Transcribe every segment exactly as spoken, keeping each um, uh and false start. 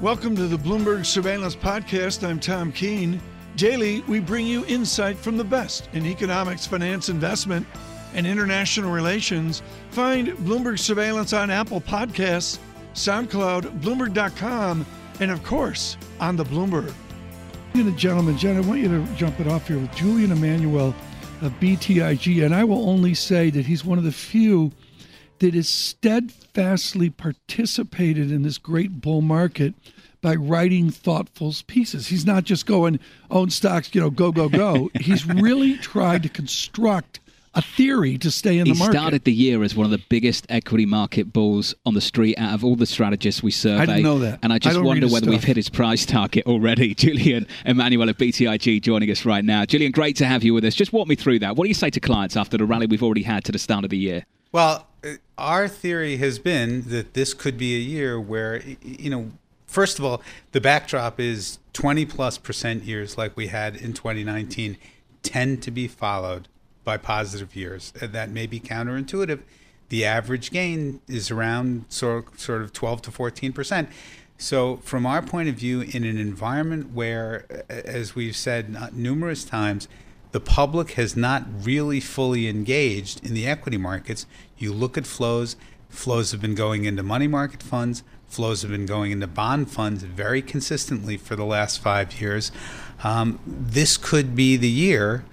Welcome to the Bloomberg Surveillance Podcast. I'm Tom Keene. Daily, we bring you insight from the best in economics, finance, investment, and international relations. Find Bloomberg Surveillance on Apple Podcasts, SoundCloud, Bloomberg dot com, and of course, on the Bloomberg. Gentlemen, Jen, I want you to jump it off here with Julian Emanuel of B T I G, and I will only say that he's one of the few that has steadfastly participated in this great bull market by writing thoughtful pieces. He's not just going, own stocks, you know, go, go, go. He's really tried to construct a theory to stay in the he market. He started the year as one of the biggest equity market bulls on the street out of all the strategists we survey. I didn't know that. And I just I wonder whether stuff. we've hit his price target already. Julian Emanuel of B T I G joining us right now. Julian, great to have you with us. Just walk me through that. What do you say to clients after the rally we've already had to the start of the year? Well, our theory has been that this could be a year where, you know, first of all, the backdrop is twenty plus percent years like we had in twenty nineteen tend to be followed by positive years. And that may be counterintuitive. The average gain is around sort of twelve to fourteen percent. So from our point of view, in an environment where, as we've said numerous times, the public has not really fully engaged in the equity markets, you look at flows, flows have been going into money market funds, flows have been going into bond funds very consistently for the last five years. Um, this could be the year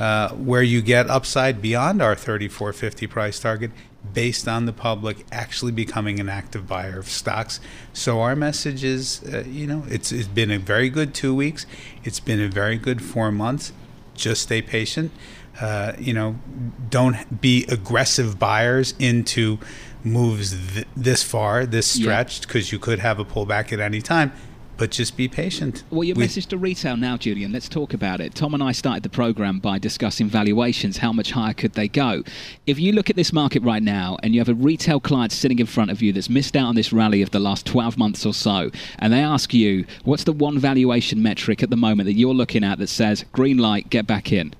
Uh, where you get upside beyond our thirty-four fifty price target based on the public actually becoming an active buyer of stocks. So our message is, uh, you know, it's, it's been a very good two weeks. It's been a very good four months. Just stay patient. Uh, you know, don't be aggressive buyers into moves th- this far, this stretched, because yeah. you could have a pullback at any time. But just be patient. Well, your we- message to retail now, Julian, let's talk about it. Tom and I started the program by discussing valuations. How much higher could they go? If you look at this market right now and you have a retail client sitting in front of you that's missed out on this rally of the last twelve months or so, and they ask you, what's the one valuation metric at the moment that you're looking at that says, green light, get back in?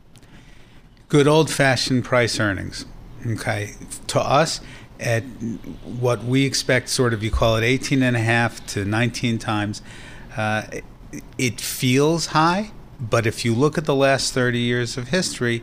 Good old-fashioned price earnings. Okay, to us, at what we expect, sort of, you call it eighteen and a half to nineteen times, Uh, it feels high, but if you look at the last thirty years of history,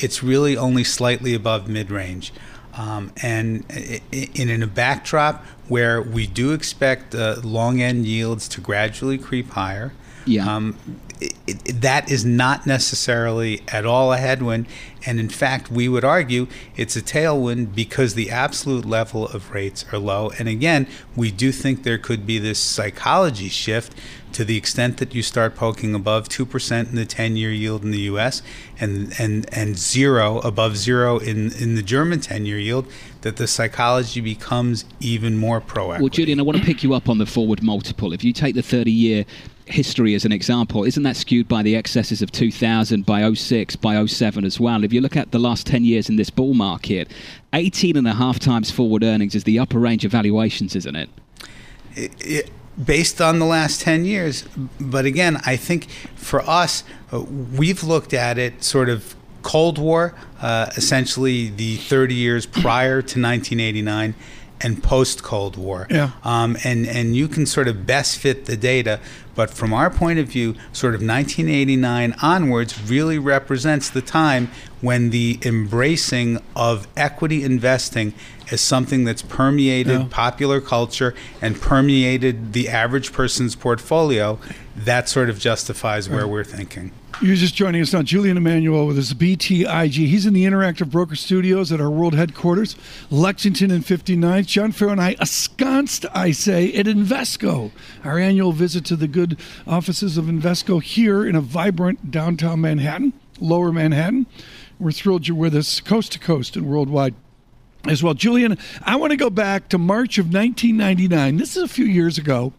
it's really only slightly above mid-range. Um, and in, in a backdrop where we do expect uh, long-end yields to gradually creep higher, yeah. um, it, it, that is not necessarily at all a headwind. And in fact, we would argue it's a tailwind because the absolute level of rates are low. And again, we do think there could be this psychology shift to the extent that you start poking above two percent in the ten-year yield in the U S and and and zero, above zero in, in the German ten-year yield, that the psychology becomes even more proactive. Well, Julian, I want to pick you up on the forward multiple. If you take the thirty-year history as an example, isn't that skewed by the excesses of two thousand, by oh six, by oh seven as well? If you look at the last ten years in this bull market, eighteen and a half times forward earnings is the upper range of valuations, isn't it? It, it based on the last ten years. But again, I think for us, uh, we've looked at it sort of Cold War, uh, essentially the thirty years prior to nineteen eighty-nine and post-Cold War. Yeah. Um, and, and you can sort of best fit the data. But from our point of view, sort of nineteen eighty-nine onwards really represents the time when the embracing of equity investing is something that's permeated yeah. popular culture and permeated the average person's portfolio. That sort of justifies where we're thinking. You're just joining us now. Julian Emanuel with his B T I G. He's in the Interactive Broker Studios at our world headquarters, Lexington and fifty-ninth. John Farrow and I ensconced, I say, at Invesco, our annual visit to the good offices of Invesco here in a vibrant downtown Manhattan, lower Manhattan. We're thrilled you're with us coast to coast and worldwide as well. Julian, I want to go back to March of nineteen ninety-nine. This is a few years ago.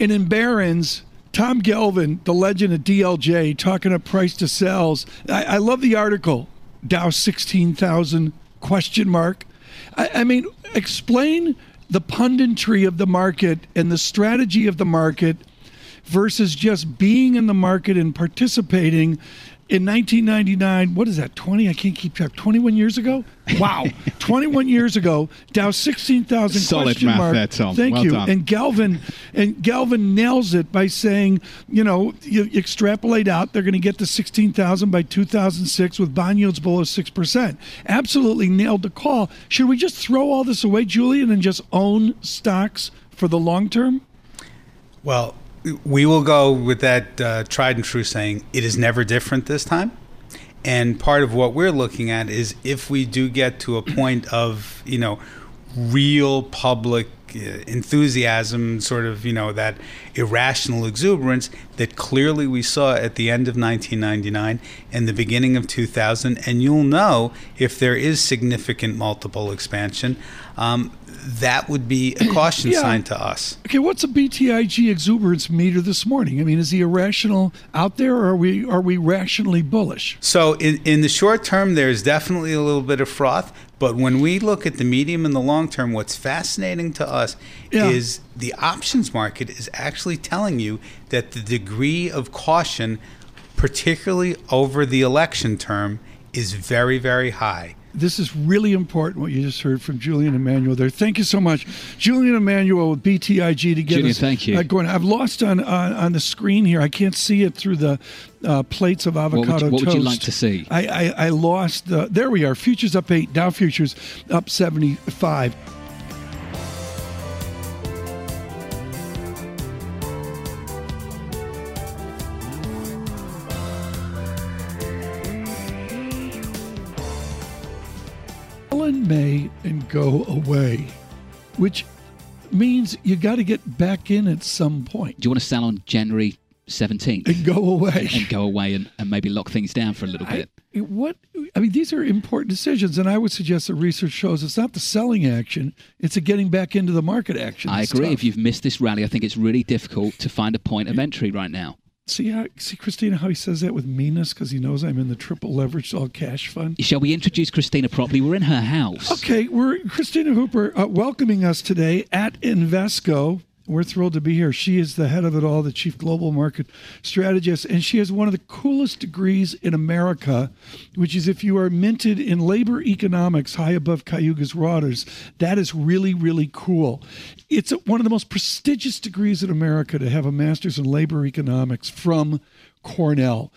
And in Barron's, Tom Galvin, the legend at D L J, talking up price to sells. I, I love the article, Dow sixteen thousand, question mark. I, I mean, explain the punditry of the market and the strategy of the market versus just being in the market and participating In nineteen ninety-nine, what is that, twenty? I can't keep track. twenty-one years ago? Wow. twenty-one years ago, Dow sixteen thousand question math, mark. That's all. Thank well you. Done. And Galvin and Galvin nails it by saying, you know, you extrapolate out, they're going to get to sixteen thousand by two thousand six with bond yields below six percent. Absolutely nailed the call. Should we just throw all this away, Julian, and just own stocks for the long term? Well, we will go with that uh, tried and true saying, it is never different this time. And part of what we're looking at is if we do get to a point of, you know, real public enthusiasm, sort of, you know, that irrational exuberance that clearly we saw at the end of nineteen ninety-nine and the beginning of two thousand. And you'll know if there is significant multiple expansion. Um, that would be a caution yeah. sign to us. Okay, what's a B T I G exuberance meter this morning? I mean, is the irrational out there, or are we are we rationally bullish? So in, in the short term, there's definitely a little bit of froth. But when we look at the medium and the long term, what's fascinating to us yeah. is the options market is actually telling you that the degree of caution, particularly over the election term, is very, very high. This is really important, what you just heard from Julian Emanuel there. Thank you so much. Julian Emanuel with B T I G to get Julian, us thank you. Uh, going. I've lost on, on on the screen here. I can't see it through the uh, plates of avocado what would, what toast. What would you like to see? I, I, I lost. Uh, there we are. Futures up eight. Dow futures up seventy-five. May and go away, which means you got to get back in at some point. Do you want to sell on January seventeenth and go away and go away and, and maybe lock things down for a little bit? I, what I mean, these are important decisions, and I would suggest that research shows it's not the selling action; it's a getting back into the market action. I agree. Tough. If you've missed this rally, I think it's really difficult to find a point of entry right now. See, how, see, Kristina, how he says that with meanness because he knows I'm in the triple leveraged all cash fund. Shall we introduce Kristina properly? We're in her house. Okay, we're Kristina Hooper uh, welcoming us today at Invesco. We're thrilled to be here. She is the head of it all, the chief global market strategist, and she has one of the coolest degrees in America, which is if you are minted in labor economics high above Cayuga's waters. That is really, really cool. It's one of the most prestigious degrees in America to have a master's in labor economics from Cornell.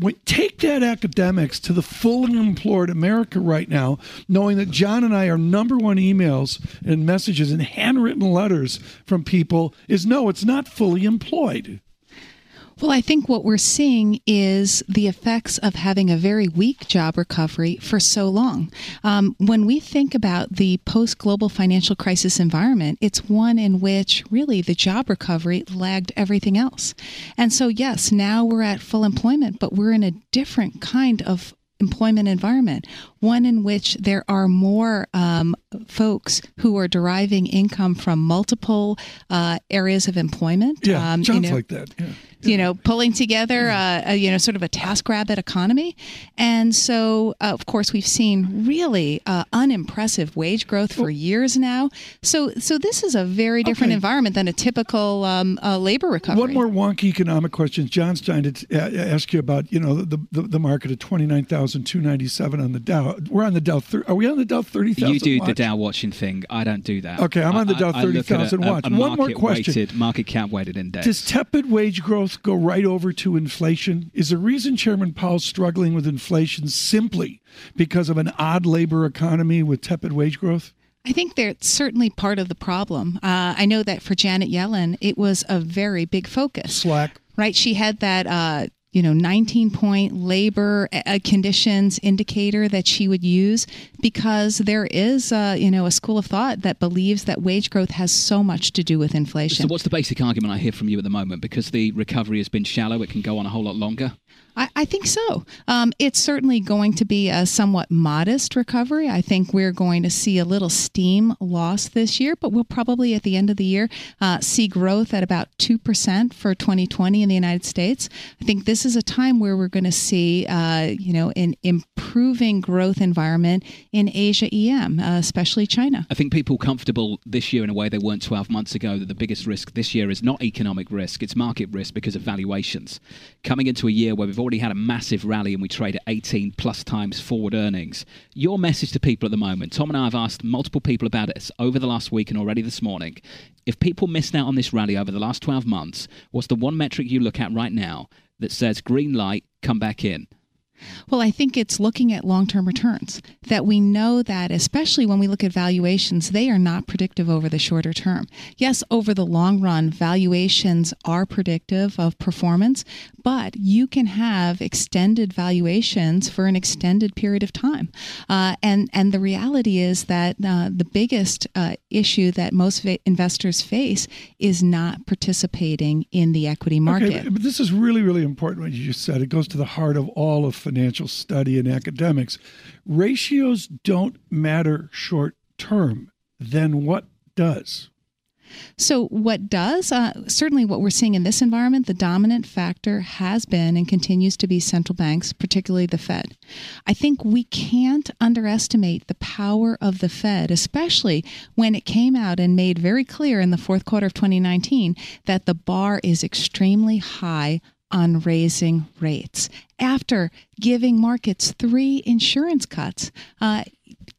When, take that academics to the full and employed America right now, knowing that John and I, our number one emails and messages and handwritten letters from people is, no, it's not fully employed. Well, I think what we're seeing is the effects of having a very weak job recovery for so long. Um, when we think about the post-global financial crisis environment, it's one in which really the job recovery lagged everything else. And so, yes, now we're at full employment, but we're in a different kind of employment environment, one in which there are more um, folks who are deriving income from multiple uh, areas of employment. Yeah, um, sounds you know, like that. Yeah. You know, pulling together, uh, a, you know, sort of a TaskRabbit economy. And so, uh, of course, we've seen really uh, unimpressive wage growth for well, years now. So so this is a very different okay. environment than a typical um, uh, labor recovery. One more wonky economic question. John's trying to t- ask you about, you know, the, the, the market at twenty-nine thousand two hundred ninety-seven on the Dow. We're on the Dow. Thir- are we on the Dow thirty thousand? You do watch? The Dow watching thing. I don't do that. Okay, I'm on the Dow thirty thousand watch. A, a one more question. Weighted, market cap weighted index. Does tepid wage growth go right over to inflation? Is the reason Chairman Powell's struggling with inflation simply because of an odd labor economy with tepid wage growth? I think that's certainly part of the problem. Uh, I know that for Janet Yellen, it was a very big focus. Slack. Right? She had that uh, you know, nineteen-point labor conditions indicator that she would use because there is, uh, you know, a school of thought that believes that wage growth has so much to do with inflation. So what's the basic argument I hear from you at the moment? Because the recovery has been shallow, it can go on a whole lot longer? I, I think so. Um, it's certainly going to be a somewhat modest recovery. I think we're going to see a little steam loss this year, but we'll probably at the end of the year uh, see growth at about two percent for twenty twenty in the United States. I think this is a time where we're going to see uh, you know, an improving growth environment in Asia E M, uh, especially China. I think people comfortable this year in a way they weren't twelve months ago that the biggest risk this year is not economic risk, it's market risk because of valuations. Coming into a year where we've already already had a massive rally and we trade at eighteen plus times forward earnings. Your message to people at the moment, Tom and I have asked multiple people about it over the last week and already this morning. If people missed out on this rally over the last twelve months, what's the one metric you look at right now that says green light, come back in? Well, I think it's looking at long-term returns, that we know that, especially when we look at valuations, they are not predictive over the shorter term. Yes, over the long run, valuations are predictive of performance, but you can have extended valuations for an extended period of time. Uh, and, and the reality is that uh, the biggest uh, issue that most va- investors face is not participating in the equity market. Okay, but this is really, really important what you just said. It goes to the heart of all of financial study and academics. Ratios don't matter short term. Then what does? So what does? Uh, certainly what we're seeing in this environment, the dominant factor has been and continues to be central banks, particularly the Fed. I think we can't underestimate the power of the Fed, especially when it came out and made very clear in the fourth quarter of twenty nineteen that the bar is extremely high on raising rates after giving markets three insurance cuts uh,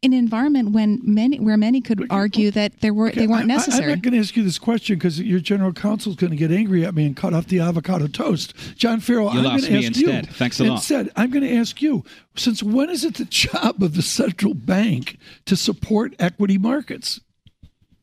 in an environment when many, where many could argue that there were, okay, they weren't necessary. I, I'm not going to ask you this question because your general counsel is going to get angry at me and cut off the avocado toast. John Farrell, You'll I'm going to ask instead. you. Thanks a lot. Instead, I'm going to ask you, since when is it the job of the central bank to support equity markets?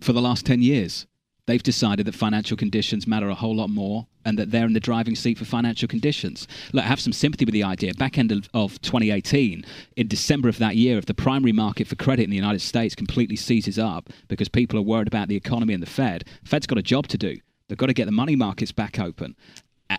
For the last ten years. They've decided that financial conditions matter a whole lot more and that they're in the driving seat for financial conditions. Look, I have some sympathy with the idea. Back end of, of twenty eighteen, in December of that year, if the primary market for credit in the United States completely seizes up because people are worried about the economy and the Fed, Fed's got a job to do. They've got to get the money markets back open.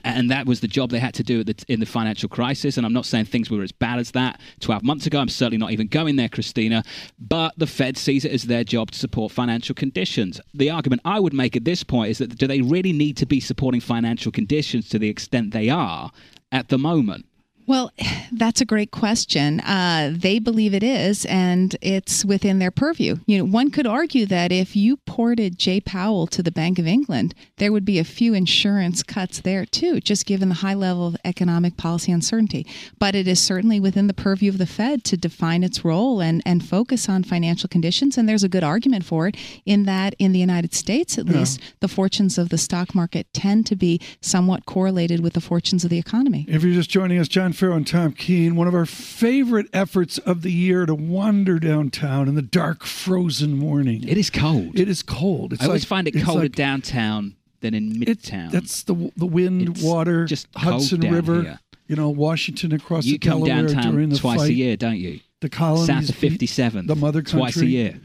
And that was the job they had to do at the, in the financial crisis. And I'm not saying things were as bad as that twelve months ago. I'm certainly not even going there, Kristina. But the Fed sees it as their job to support financial conditions. The argument I would make at this point is that do they really need to be supporting financial conditions to the extent they are at the moment? Well, that's a great question. Uh, they believe it is, and it's within their purview. You know, one could argue that if you ported Jay Powell to the Bank of England, there would be a few insurance cuts there too, just given the high level of economic policy uncertainty. But it is certainly within the purview of the Fed to define its role and, and focus on financial conditions. And there's a good argument for it in that in the United States, at yeah. least, the fortunes of the stock market tend to be somewhat correlated with the fortunes of the economy. If you're just joining us, John Farrell and Tom Keene, one of our favorite efforts of the year to wander downtown in the dark, frozen morning. It is cold. It is cold. It's I always like, find it colder like, downtown than in Midtown. It, that's the the wind, it's water, just Hudson River, here. you know, Washington across you the Delaware during the fight. You come downtown twice a year, don't you? The colonies. South of fifty-seventh, the mother country. Twice a year.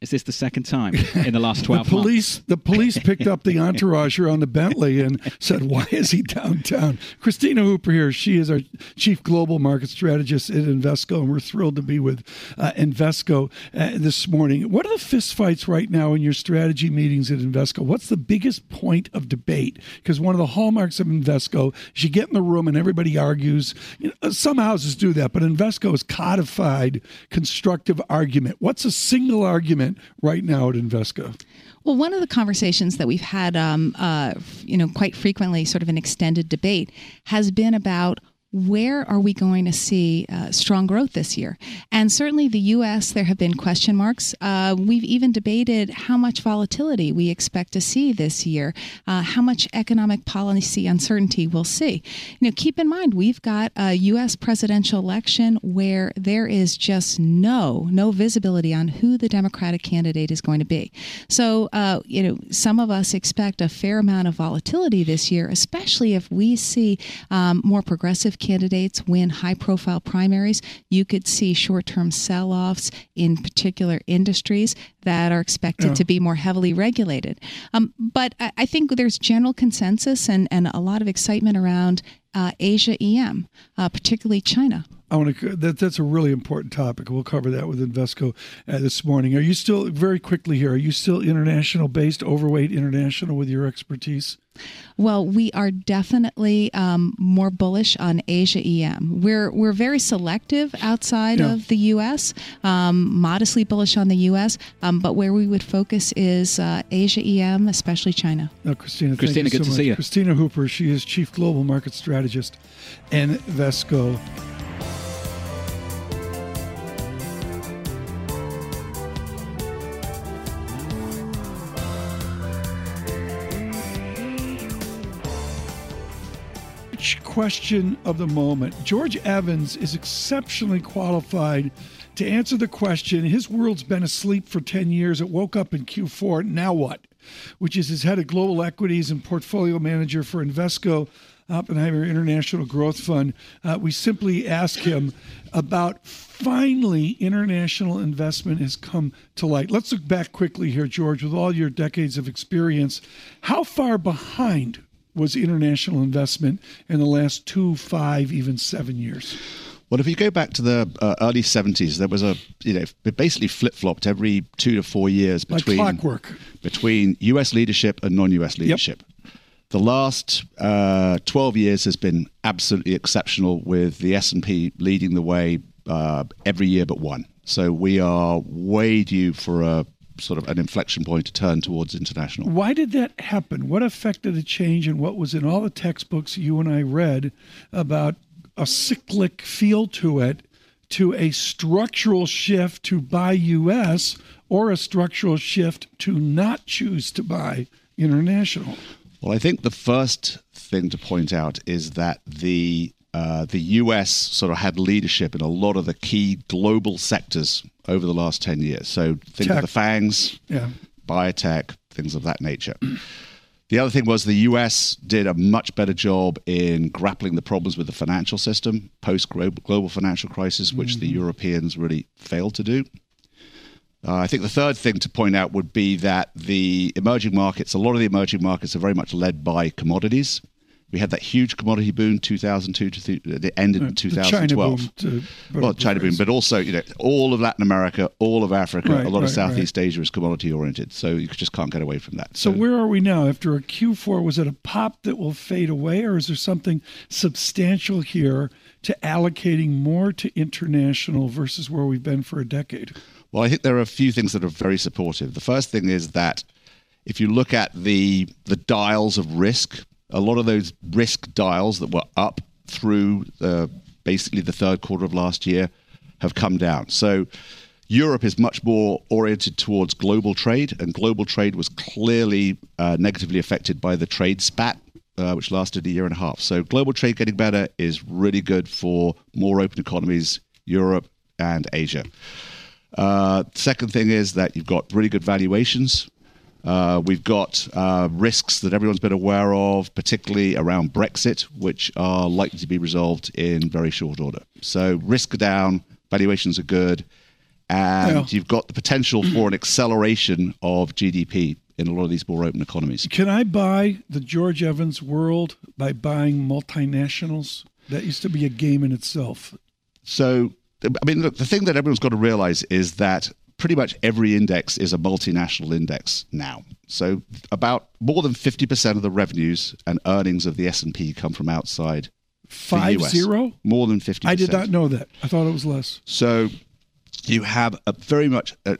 Is this the second time in the last twelve the police, months? The police picked up the entourage around the Bentley and said, why is he downtown? Kristina Hooper here. She is our chief global market strategist at Invesco, and we're thrilled to be with uh, Invesco uh, this morning. What are the fistfights right now in your strategy meetings at Invesco? What's the biggest point of debate? Because one of the hallmarks of Invesco is you get in the room and everybody argues. You know, some houses do that, but Invesco has codified constructive argument. What's a single argument right now at Invesco? Well, one of the conversations that we've had, um, uh, you know, quite frequently, sort of an extended debate, has been about where are we going to see uh, strong growth this year? And certainly the U S, there have been question marks. Uh, we've even debated how much volatility we expect to see this year, uh, how much economic policy uncertainty we'll see. You know, keep in mind, we've got a U S presidential election where there is just no, no visibility on who the Democratic candidate is going to be. So, uh, you know, some of us expect a fair amount of volatility this year, especially if we see um, more progressive candidates win high-profile primaries. You could see short-term sell-offs in particular industries that are expected yeah. to be more heavily regulated. Um, but I, I think there's general consensus and, and a lot of excitement around uh, Asia E M, uh, particularly China. I want to. That, that's a really important topic. We'll cover that with Invesco uh, this morning. Are you still, very quickly here, are you still international based, overweight international with your expertise? Well, we are definitely um, more bullish on Asia E M. We're we're very selective outside yeah. of the U S, um, modestly bullish on the U S, um, but where we would focus is uh, Asia E M, especially China. Now, Kristina, Kristina, good so to much. see you. Kristina Hooper, she is Chief Global Market Strategist in Invesco. Question of the moment. George Evans is exceptionally qualified to answer the question, his world's been asleep for ten years. It woke up in Q four. Now what? Which is his head of global equities and portfolio manager for Invesco, Oppenheimer International Growth Fund. Uh, we simply ask him about finally international investment has come to light. Let's look back quickly here, George, with all your decades of experience. How far behind was international investment in the last two, five, even seven years? Well, if you go back to the uh, early seventies, there was a, you know, it basically flip-flopped every two to four years between, like clockwork, between U S leadership and non-U S leadership. Yep. The last uh, twelve years has been absolutely exceptional, with the S and P leading the way uh, every year but one. So we are way due for a sort of an inflection point to turn towards international. Why did that happen? What affected the change and what was in all the textbooks you and I read about a cyclic feel to it, to a structural shift to buy U S or a structural shift to not choose to buy international? Well, I think the first thing to point out is that the Uh, the U S sort of had leadership in a lot of the key global sectors over the last ten years. So think Tech. of the FAANGs, yeah. biotech, things of that nature. The other thing was the U S did a much better job in grappling the problems with the financial system, post-global financial crisis, which mm-hmm. the Europeans really failed to do. Uh, I think the third thing to point out would be that the emerging markets, a lot of the emerging markets are very much led by commodities. We had that huge commodity boom two thousand two to the end in two thousand twelve. China boom to, well, China boom, but also, you know, all of Latin America, all of Africa, right, a lot right, of Southeast right. Asia is commodity oriented, so you just can't get away from that. So, so where are we now after a Q four? Was it a pop that will fade away, or is there something substantial here to allocating more to international versus where we've been for a decade? Well, I think there are a few things that are very supportive. The first thing is that if you look at the the dials of risk, a lot of those risk dials that were up through uh, basically the third quarter of last year have come down. So Europe is much more oriented towards global trade, and global trade was clearly uh, negatively affected by the trade spat, uh, which lasted a year and a half. So global trade getting better is really good for more open economies, Europe and Asia. Uh, second thing is that you've got really good valuations. Uh, we've got uh, risks that everyone's been aware of, particularly around Brexit, which are likely to be resolved in very short order. So risk are down, valuations are good, and well, you've got the potential for an acceleration of G D P in a lot of these more open economies. Can I buy the George Evans world by buying multinationals? That used to be a game in itself. So, I mean, look, the thing that everyone's got to realize is that pretty much every index is a multinational index now. So about more than fifty percent of the revenues and earnings of the S and P come from outside Five the U S. Zero? More than fifty percent. I did not know that. I thought it was less. So you have a very much a,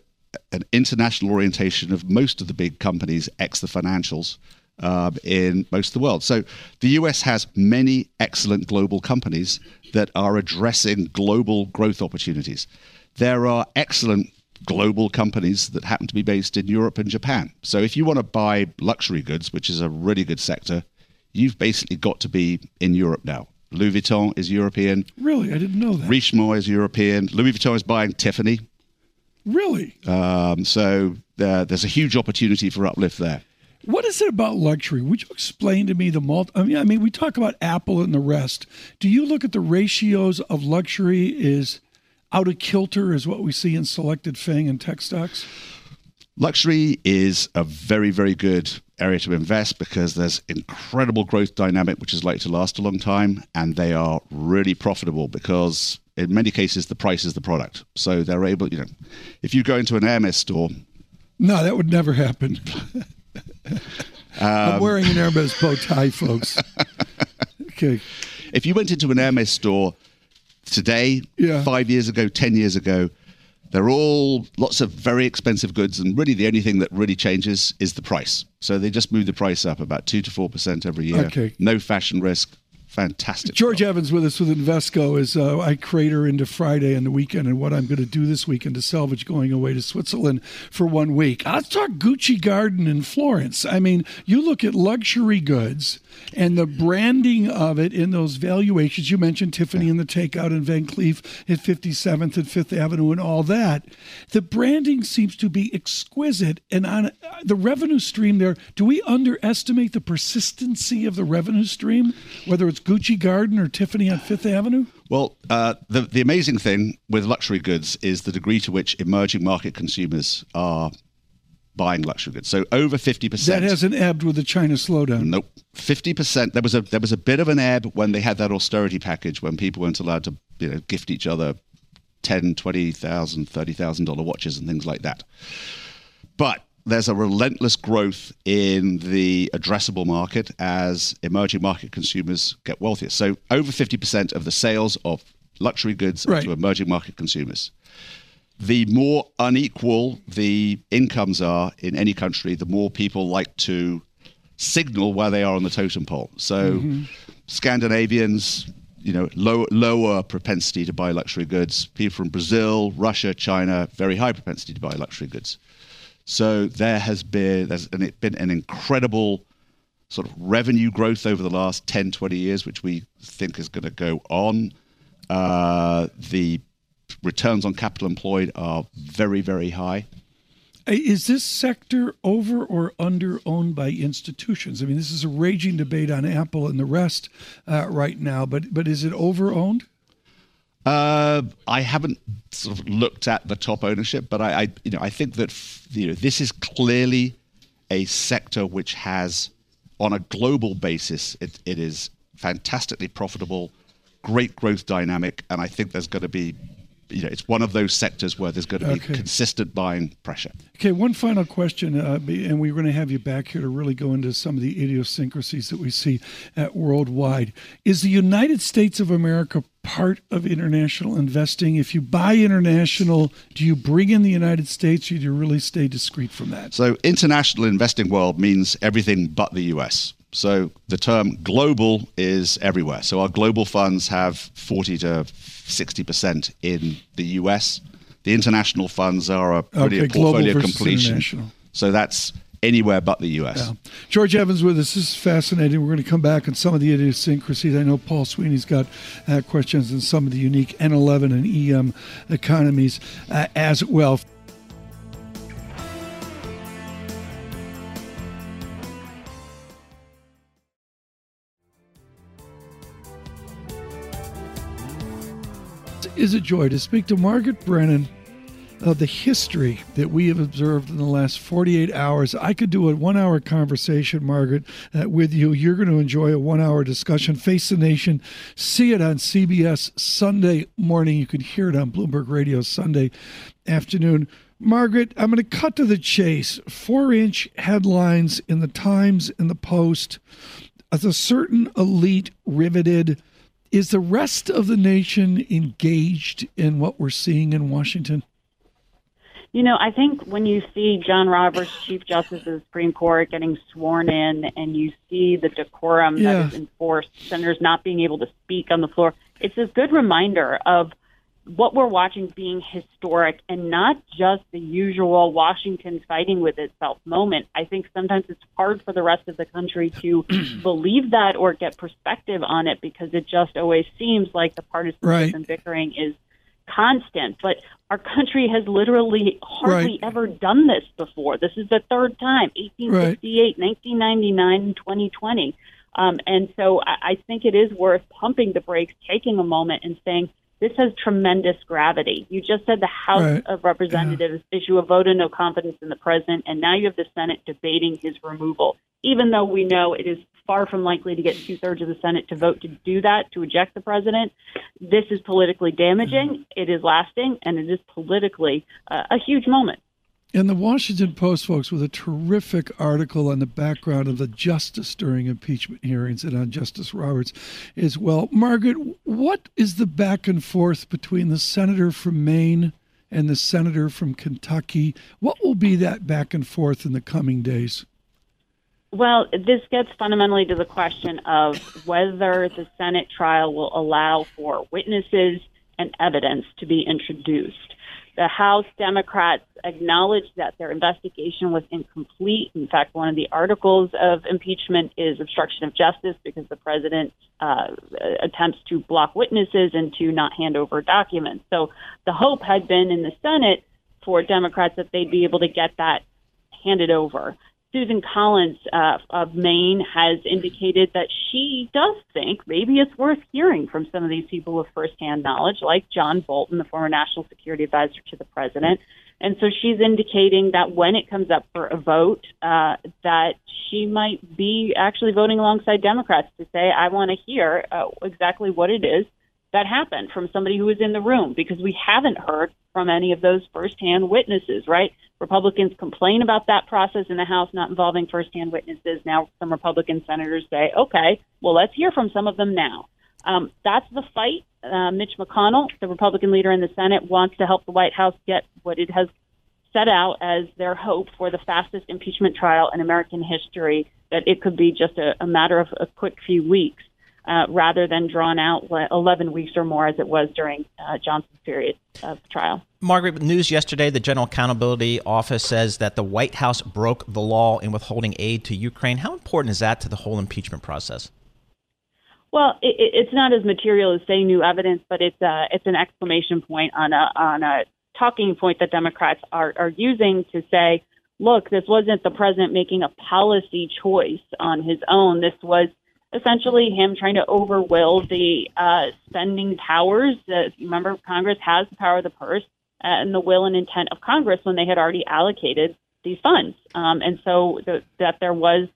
an international orientation of most of the big companies, ex the financials, um, in most of the world. So the U S has many excellent global companies that are addressing global growth opportunities. There are excellent global companies that happen to be based in Europe and Japan. So if you want to buy luxury goods, which is a really good sector, you've basically got to be in Europe now. Louis Vuitton is European. Really? I didn't know that. Richemont is European. Louis Vuitton is buying Tiffany. Really? Um, so uh, there's a huge opportunity for uplift there. What is it about luxury? Would you explain to me the multi? I mean, I mean, we talk about Apple and the rest. Do you look at the ratios of luxury is out of kilter is what we see in selected FAANG and tech stocks? Luxury is a very, very good area to invest because there's incredible growth dynamic, which is likely to last a long time, and they are really profitable because in many cases the price is the product. So they're able, you know, if you go into an Hermes store, no, that would never happen. um, I'm wearing an Hermes bow tie, folks. Okay. If you went into an Hermes store today, yeah. five years ago, ten years ago, they're all lots of very expensive goods, and really the only thing that really changes is the price. So they just move the price up about two to four percent every year. Okay. No fashion risk. Fantastic. George job. Evans with us with Invesco is uh, I crater into Friday and the weekend and what I'm going to do this weekend to salvage going away to Switzerland for one week. Let's talk Gucci Garden in Florence. I mean, you look at luxury goods and the branding of it in those valuations. You mentioned Tiffany and the takeout in Van Cleef at fifty-seventh and Fifth Avenue and all that. The branding seems to be exquisite. And on the revenue stream there, do we underestimate the persistency of the revenue stream, whether it's Gucci Garden or Tiffany on Fifth Avenue? Well, uh, the, the amazing thing with luxury goods is the degree to which emerging market consumers are buying luxury goods. So over fifty percent. That hasn't ebbed with the China slowdown. Nope. fifty percent. There was a there was a bit of an ebb when they had that austerity package when people weren't allowed to, you know, gift each other ten thousand dollars, twenty thousand dollars, thirty thousand dollars watches and things like that. But there's a relentless growth in the addressable market as emerging market consumers get wealthier. So over fifty percent of the sales of luxury goods right. are to emerging market consumers. The more unequal the incomes are in any country, the more people like to signal where they are on the totem pole. So mm-hmm. Scandinavians, you know, low, lower propensity to buy luxury goods. People from Brazil, Russia, China, very high propensity to buy luxury goods. So there has been there's an, it been an incredible sort of revenue growth over the last ten, twenty years, which we think is going to go on. Uh, the returns on capital employed are very, very high. Is this sector over or under owned by institutions? I mean, this is a raging debate on Apple and the rest uh, right now, but but is it over owned? Uh, I haven't sort of looked at the top ownership, but I, I you know, I think that you know this is clearly a sector which has, on a global basis, it, it is fantastically profitable, great growth dynamic, and I think there's going to be, you know, it's one of those sectors where there's going to be okay. consistent buying pressure. Okay, one final question, uh, and we're going to have you back here to really go into some of the idiosyncrasies that we see at worldwide. Is the United States of America part of international investing? If you buy international, do you bring in the United States, or do you really stay discreet from that? So international investing world means everything but the U S. So the term global is everywhere. So our global funds have forty to sixty percent in the U S. The international funds are a, really okay, a portfolio completion. So that's anywhere but the U S. Yeah. George Evans with us. This is fascinating. We're going to come back on some of the idiosyncrasies. I know Paul Sweeney's got uh, questions on some of the unique N eleven and E M economies uh, as well. Is a joy to speak to Margaret Brennan of the history that we have observed in the last forty-eight hours. I could do a one-hour conversation, Margaret, uh, with you. You're going to enjoy a one-hour discussion. Face the Nation. See it on C B S Sunday morning. You can hear it on Bloomberg Radio Sunday afternoon. Margaret, I'm going to cut to the chase. Four-inch headlines in the Times and the Post. As a certain elite riveted. Is the rest of the nation engaged in what we're seeing in Washington? You know, I think when you see John Roberts, Chief Justice of the Supreme Court, getting sworn in, and you see the decorum yeah. that is enforced, senators not being able to speak on the floor, it's a good reminder of what we're watching being historic and not just the usual Washington fighting with itself moment. I think sometimes it's hard for the rest of the country to believe that or get perspective on it because it just always seems like the partisanship right. and bickering is constant. But our country has literally hardly right. ever done this before. This is the third time, eighteen sixty-eight, right. nineteen ninety-nine, and twenty twenty. Um, and so I, I think it is worth pumping the brakes, taking a moment and saying, This has tremendous gravity. You just said the House right. of Representatives yeah. issue a vote of no confidence in the president, and now you have the Senate debating his removal, even though we know it is far from likely to get two-thirds of the Senate to vote to do that, to eject the president. This is politically damaging, mm-hmm. it is lasting, and it is politically uh, a huge moment. And the Washington Post, folks, with a terrific article on the background of the justice during impeachment hearings and on Justice Roberts as well. Margaret, what is the back and forth between the senator from Maine and the senator from Kentucky? What will be that back and forth in the coming days? Well, this gets fundamentally to the question of whether the Senate trial will allow for witnesses and evidence to be introduced. The House Democrats acknowledged that their investigation was incomplete. In fact, one of the articles of impeachment is obstruction of justice because the president uh, attempts to block witnesses and to not hand over documents. So the hope had been in the Senate for Democrats that they'd be able to get that handed over. Susan Collins uh, of Maine has indicated that she does think maybe it's worth hearing from some of these people with firsthand knowledge, like John Bolton, the former National Security Advisor to the president. And so she's indicating that when it comes up for a vote, uh, that she might be actually voting alongside Democrats to say, I want to hear uh, exactly what it is that happened from somebody who was in the room, because we haven't heard from any of those firsthand witnesses, right? Republicans complain about that process in the House not involving firsthand witnesses. Now some Republican senators say, okay, well, let's hear from some of them now. Um, that's the fight. Uh, Mitch McConnell, the Republican leader in the Senate, wants to help the White House get what it has set out as their hope for the fastest impeachment trial in American history, that it could be just a, a matter of a quick few weeks. Uh, rather than drawn out eleven weeks or more as it was during uh, Johnson's period of trial. Margaret, news yesterday, the General Accountability Office says that the White House broke the law in withholding aid to Ukraine. How important is that to the whole impeachment process? Well, it, it's not as material as saying new evidence, but it's a, it's an exclamation point on a, on a talking point that Democrats are, are using to say, look, this wasn't the president making a policy choice on his own. This was essentially him trying to overwill the uh, spending powers. Uh, remember, Congress has the power of the purse uh, and the will and intent of Congress when they had already allocated these funds. Um, and so the, that there was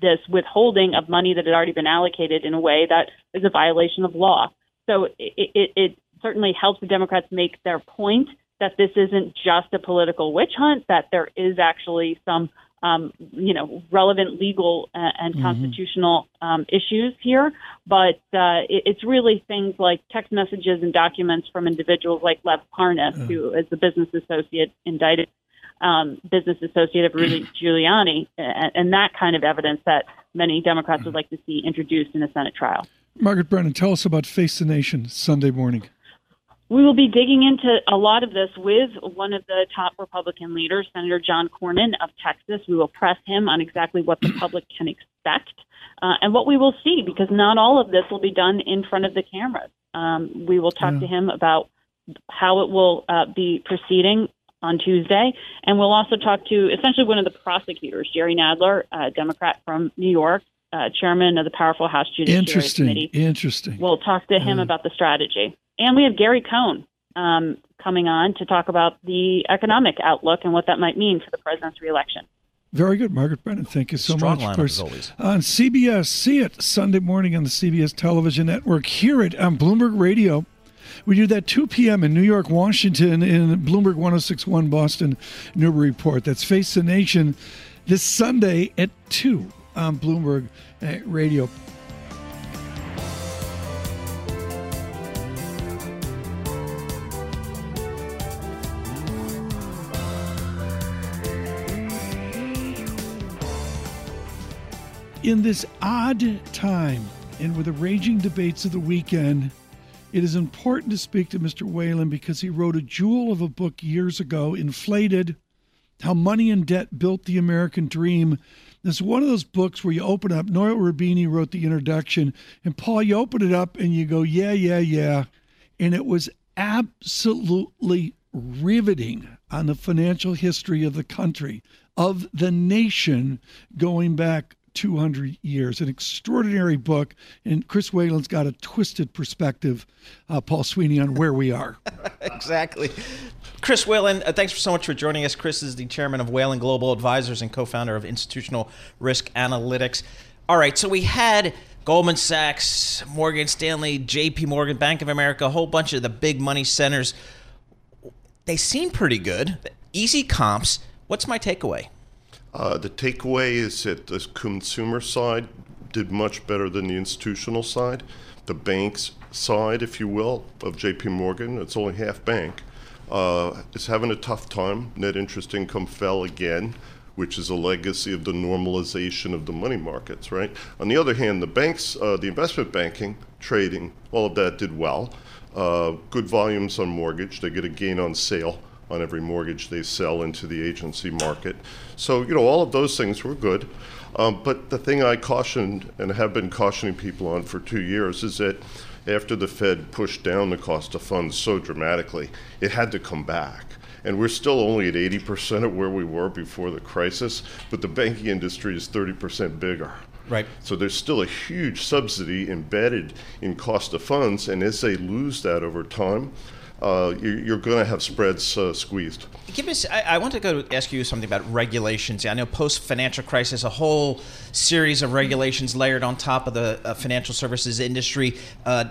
this withholding of money that had already been allocated in a way that is a violation of law. So it, it, it certainly helps the Democrats make their point that this isn't just a political witch hunt, that there is actually some Um, you know, relevant legal and mm-hmm. constitutional um, issues here. But uh, it, it's really things like text messages and documents from individuals like Lev Parnas, uh. who is the business associate indicted, um, business associate of Rudy Giuliani, and, and that kind of evidence that many Democrats uh. would like to see introduced in a Senate trial. Margaret Brennan, tell us about Face the Nation Sunday morning. We will be digging into a lot of this with one of the top Republican leaders, Senator John Cornyn of Texas. We will press him on exactly what the public can expect uh, and what we will see, because not all of this will be done in front of the cameras. Um, we will talk yeah. to him about how it will uh, be proceeding on Tuesday. And we'll also talk to essentially one of the prosecutors, Jerry Nadler, a Democrat from New York, uh, chairman of the powerful House Judiciary Interesting. Committee. Interesting. We'll talk to him yeah. about the strategy. And we have Gary Cohn um, coming on to talk about the economic outlook and what that might mean for the president's reelection. Very good, Margaret Brennan. Thank you so Strong much. Of course, always. On C B S, see it Sunday morning on the C B S television network. Hear it on Bloomberg Radio. We do that two p.m. in New York, Washington, in Bloomberg one oh six point one Boston Newburyport. That's Face the Nation this Sunday at two on Bloomberg Radio. In this odd time, and with the raging debates of the weekend, it is important to speak to Mister Whalen because he wrote a jewel of a book years ago, Inflated, How Money and Debt Built the American Dream. It's one of those books where you open up, Nouriel Roubini wrote the introduction, and Paul, you open it up and you go, yeah, yeah, yeah. And it was absolutely riveting on the financial history of the country, of the nation, going back two hundred years. An extraordinary book, and Chris Whalen's got a twisted perspective, uh, Paul Sweeney, on where we are. Exactly. Chris Whalen, uh, thanks so much for joining us. Chris is the chairman of Whalen Global Advisors and co-founder of Institutional Risk Analytics. All right, so we had Goldman Sachs, Morgan Stanley, J P Morgan, Bank of America, a whole bunch of the big money centers. They seem pretty good. Easy comps. What's my takeaway? Uh, the takeaway is that the consumer side did much better than the institutional side. The bank's side, if you will, of J P Morgan, it's only half bank, uh, is having a tough time. Net interest income fell again, which is a legacy of the normalization of the money markets, right? On the other hand, the banks, uh, the investment banking, trading, all of that did well. Uh, good volumes on mortgage. They get a gain on sale on every mortgage they sell into the agency market. So, you know, all of those things were good. Um, but the thing I cautioned and have been cautioning people on for two years is that after the Fed pushed down the cost of funds so dramatically, it had to come back. And we're still only at eighty percent of where we were before the crisis, but the banking industry is thirty percent bigger. Right. So there's still a huge subsidy embedded in cost of funds, and as they lose that over time, Uh, you're going to have spreads uh, squeezed. Give us, I, I want to go ask you something about regulations. I know post-financial crisis, a whole series of regulations layered on top of the uh, financial services industry, uh,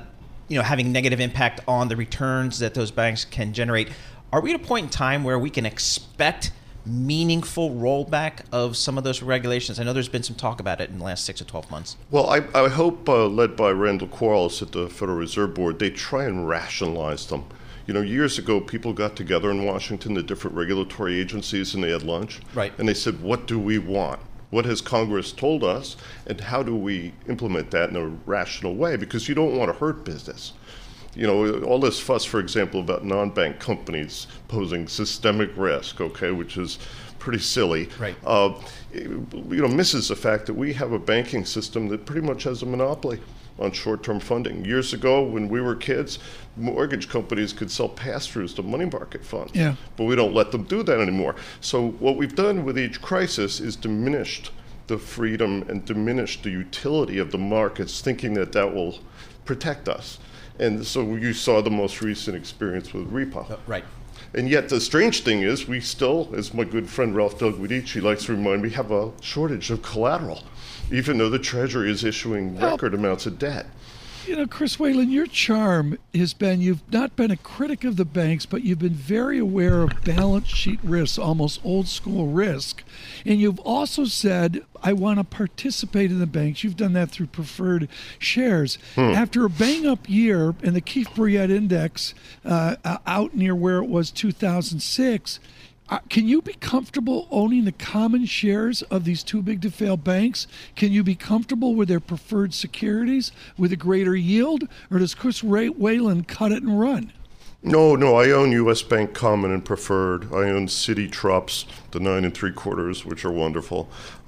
you know, having negative impact on the returns that those banks can generate. Are we at a point in time where we can expect meaningful rollback of some of those regulations? I know there's been some talk about it in the last six or twelve months. Well, I, I hope, uh, led by Randall Quarles at the Federal Reserve Board, they try and rationalize them. You know, years ago, people got together in Washington, the different regulatory agencies, and they had lunch. Right. And they said, what do we want? What has Congress told us? And how do we implement that in a rational way? Because you don't want to hurt business. You know, all this fuss, for example, about non-bank companies posing systemic risk, okay, which is pretty silly. Right. Uh, you know, misses the fact that we have a banking system that pretty much has a monopoly on short-term funding. Years ago, when we were kids, mortgage companies could sell pass-throughs to money market funds. Yeah. But we don't let them do that anymore. So what we've done with each crisis is diminished the freedom and diminished the utility of the markets, thinking that that will protect us. And so you saw the most recent experience with repo. Uh, right. And yet the strange thing is we still, as my good friend Ralph Del Guidici likes to remind me, have a shortage of collateral, even though the Treasury is issuing record well, amounts of debt. You know, Chris Whalen, your charm has been you've not been a critic of the banks, but you've been very aware of balance sheet risks, almost old school risk. And you've also said, I want to participate in the banks. You've done that through preferred shares. Hmm. After a bang up year and the Keefe, Bruyette Index uh, out near where it was two thousand six, Uh, can you be comfortable owning the common shares of these too big to fail banks? Can you be comfortable with their preferred securities with a greater yield? Or does Chris Whalen cut it and run? No, no, I own U S. Bank Common and Preferred. I own Citi T R U Ps, the nine and three quarters, which are wonderful.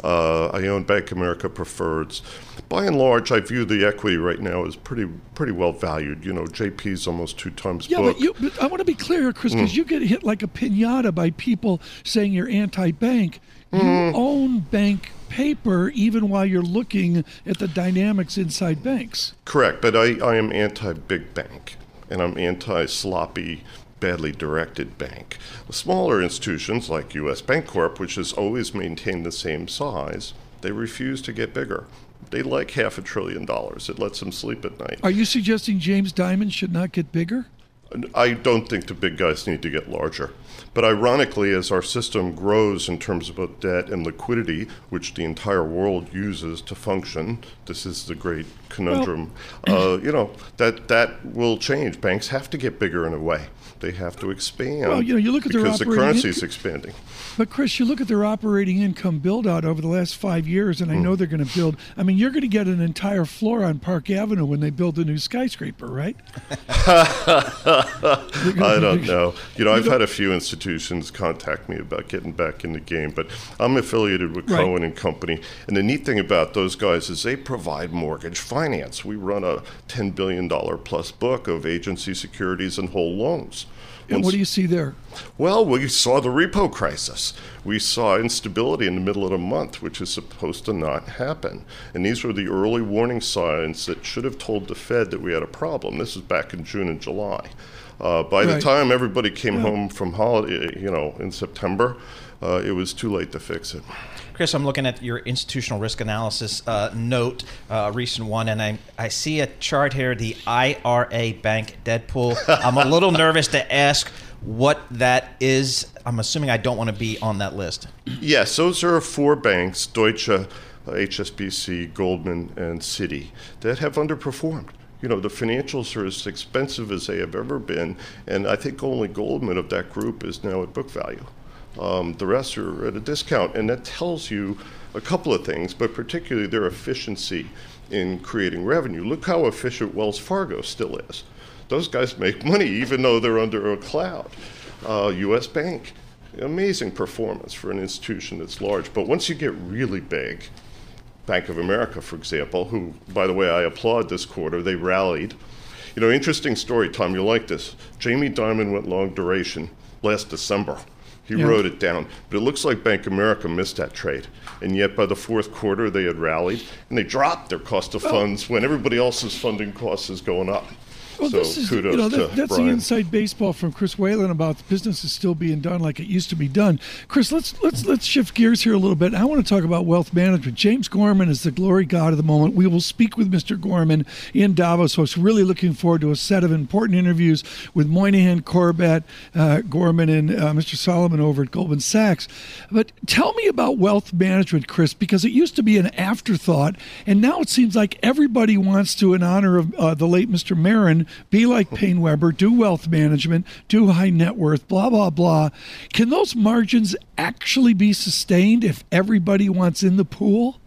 Uh, I own Bank America Preferreds. By and large, I view the equity right now as pretty pretty well valued. You know, J P's almost two times yeah, book. Yeah, but, but I want to be clear here, Chris, because mm. you get hit like a piñata by people saying you're anti-bank. You mm. own bank paper even while you're looking at the dynamics inside banks. Correct, but I, I am anti-big bank. And I'm anti-sloppy, badly directed bank. Smaller institutions like U S. Bancorp, which has always maintained the same size, they refuse to get bigger. They like half a trillion dollars. It lets them sleep at night. Are you suggesting James Dimon should not get bigger? I don't think the big guys need to get larger. But ironically, as our system grows in terms of debt and liquidity, which the entire world uses to function, this is the great conundrum, well, uh, you know, that that will change. Banks have to get bigger in a way. They have to expand well, you know, you look at their because the currency is inc- expanding. But, Chris, you look at their operating income build-out over the last five years, and I mm. know they're going to build. I mean, you're going to get an entire floor on Park Avenue when they build a new skyscraper, right? I don't know. You know, I've had a few institutions contact me about getting back in the game, but I'm affiliated with right. Cohen and Company. And the neat thing about those guys is they provide mortgage finance. We run a ten billion dollars plus book of agency securities and whole loans. And what do you see there? Well, we saw the repo crisis. We saw instability in the middle of the month, which is supposed to not happen. And these were the early warning signs that should have told the Fed that we had a problem. This was back in June and July. Uh, by right. the time everybody came yeah. home from holiday, you know, in September, uh, it was too late to fix it. Chris, I'm looking at your institutional risk analysis uh, note, uh, recent one, and I I see a chart here, the I R A bank debt pool. I'm a little nervous to ask what that is. I'm assuming I don't want to be on that list. Yes, those are four banks, Deutsche, H S B C, Goldman, and Citi, that have underperformed. You know, the financials are as expensive as they have ever been, and I think only Goldman of that group is now at book value. Um, the rest are at a discount, and that tells you a couple of things, but particularly their efficiency in creating revenue. Look how efficient Wells Fargo still is. Those guys make money even though they're under a cloud. Uh, U S. Bank, amazing performance for an institution that's large. But once you get really big, Bank of America, for example, who, by the way, I applaud this quarter, they rallied. You know, interesting story, Tom, you like this. Jamie Dimon went long duration last December. He yeah. wrote it down. But it looks like Bank of America missed that trade. And yet by the fourth quarter, they had rallied, and they dropped their cost of oh. funds when everybody else's funding costs is going up. Well, so this is, kudos you know, that, to that's Brian. The inside baseball from Chris Whalen about business is still being done like it used to be done. Chris, let's let's let's shift gears here a little bit. I want to talk about wealth management. James Gorman is the glory god of the moment. We will speak with Mister Gorman in Davos. So it's really looking forward to a set of important interviews with Moynihan, Corbett, uh, Gorman, and uh, Mister Solomon over at Goldman Sachs. But tell me about wealth management, Chris, because it used to be an afterthought, and now it seems like everybody wants to, in honor of uh, the late Mister Marin, be like Payne Webber, do wealth management, do high net worth, blah, blah, blah. Can those margins actually be sustained if everybody wants in the pool?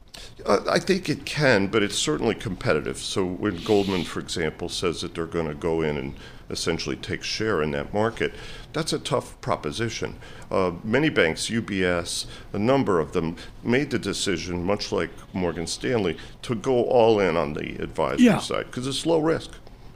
Uh, I think it can, but it's certainly competitive. So when Goldman, for example, says that they're going to go in and essentially take share in that market, that's a tough proposition. Uh, many banks, U B S, a number of them, made the decision, much like Morgan Stanley, to go all in on the advisory yeah. side because it's low risk.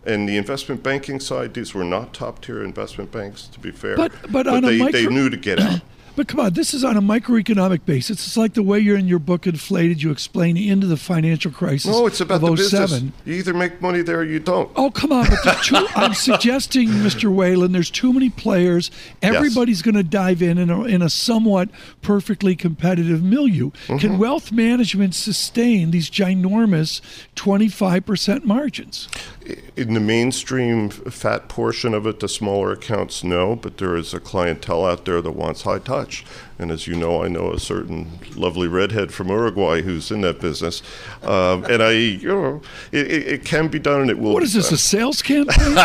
And the investment banking side, these were not top-tier investment banks, to be fair. But, but, but on they, a micro- they knew to get out. But come on, this is on a microeconomic basis. It's like the way you're in your book, Inflated, you explain into the financial crisis of oh seven. No, it's about the business. You either make money there or you don't. Oh, come on. But too, I'm suggesting, Mister Whalen, there's too many players. Everybody's yes. going to dive in in a, in a somewhat perfectly competitive milieu. Mm-hmm. Can wealth management sustain these ginormous twenty-five percent margins? In the mainstream fat portion of it, the smaller accounts, no, but there is a clientele out there that wants high touch. And as you know, I know a certain lovely redhead from Uruguay who's in that business. Um, and I, you know, it, it can be done and it will. What is this, a sales campaign?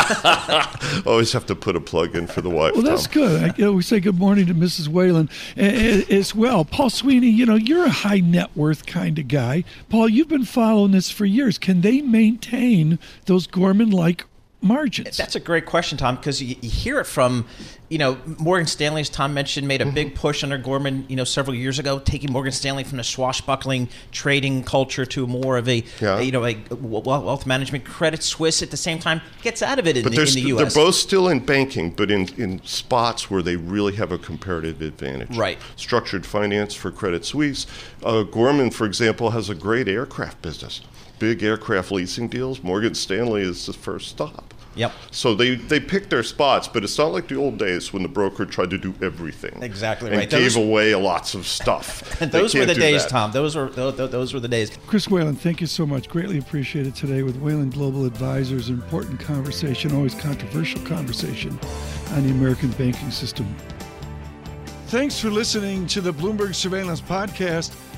Always have to put a plug in for the wife. Well, that's Tom. Good. I, you know, we say good morning to Missus Whalen as well. Paul Sweeney, you know, you're a high net worth kind of guy. Paul, you've been following this for years. Can they maintain those Gorman-like margins? That's a great question, Tom, because you, you hear it from, you know, Morgan Stanley, as Tom mentioned, made a mm-hmm. big push under Gorman, you know, several years ago, taking Morgan Stanley from the swashbuckling trading culture to more of a, yeah. a you know, a wealth management. Credit Suisse at the same time gets out of it in, but the, in the U S. They're both still in banking, but in, in spots where they really have a comparative advantage. Right. Structured finance for Credit Suisse. Uh, Gorman, for example, has a great aircraft business. Big aircraft leasing deals. Morgan Stanley is the first stop. Yep. So they, they pick their spots, but it's not like the old days when the broker tried to do everything. Exactly right. And those, gave away lots of stuff. Those were the days, that. Tom. Those were those, those were the days. Chris Whalen, thank you so much. Greatly appreciated today with Whalen Global Advisors. Important conversation, always controversial conversation on the American banking system. Thanks for listening to the Bloomberg Surveillance Podcast.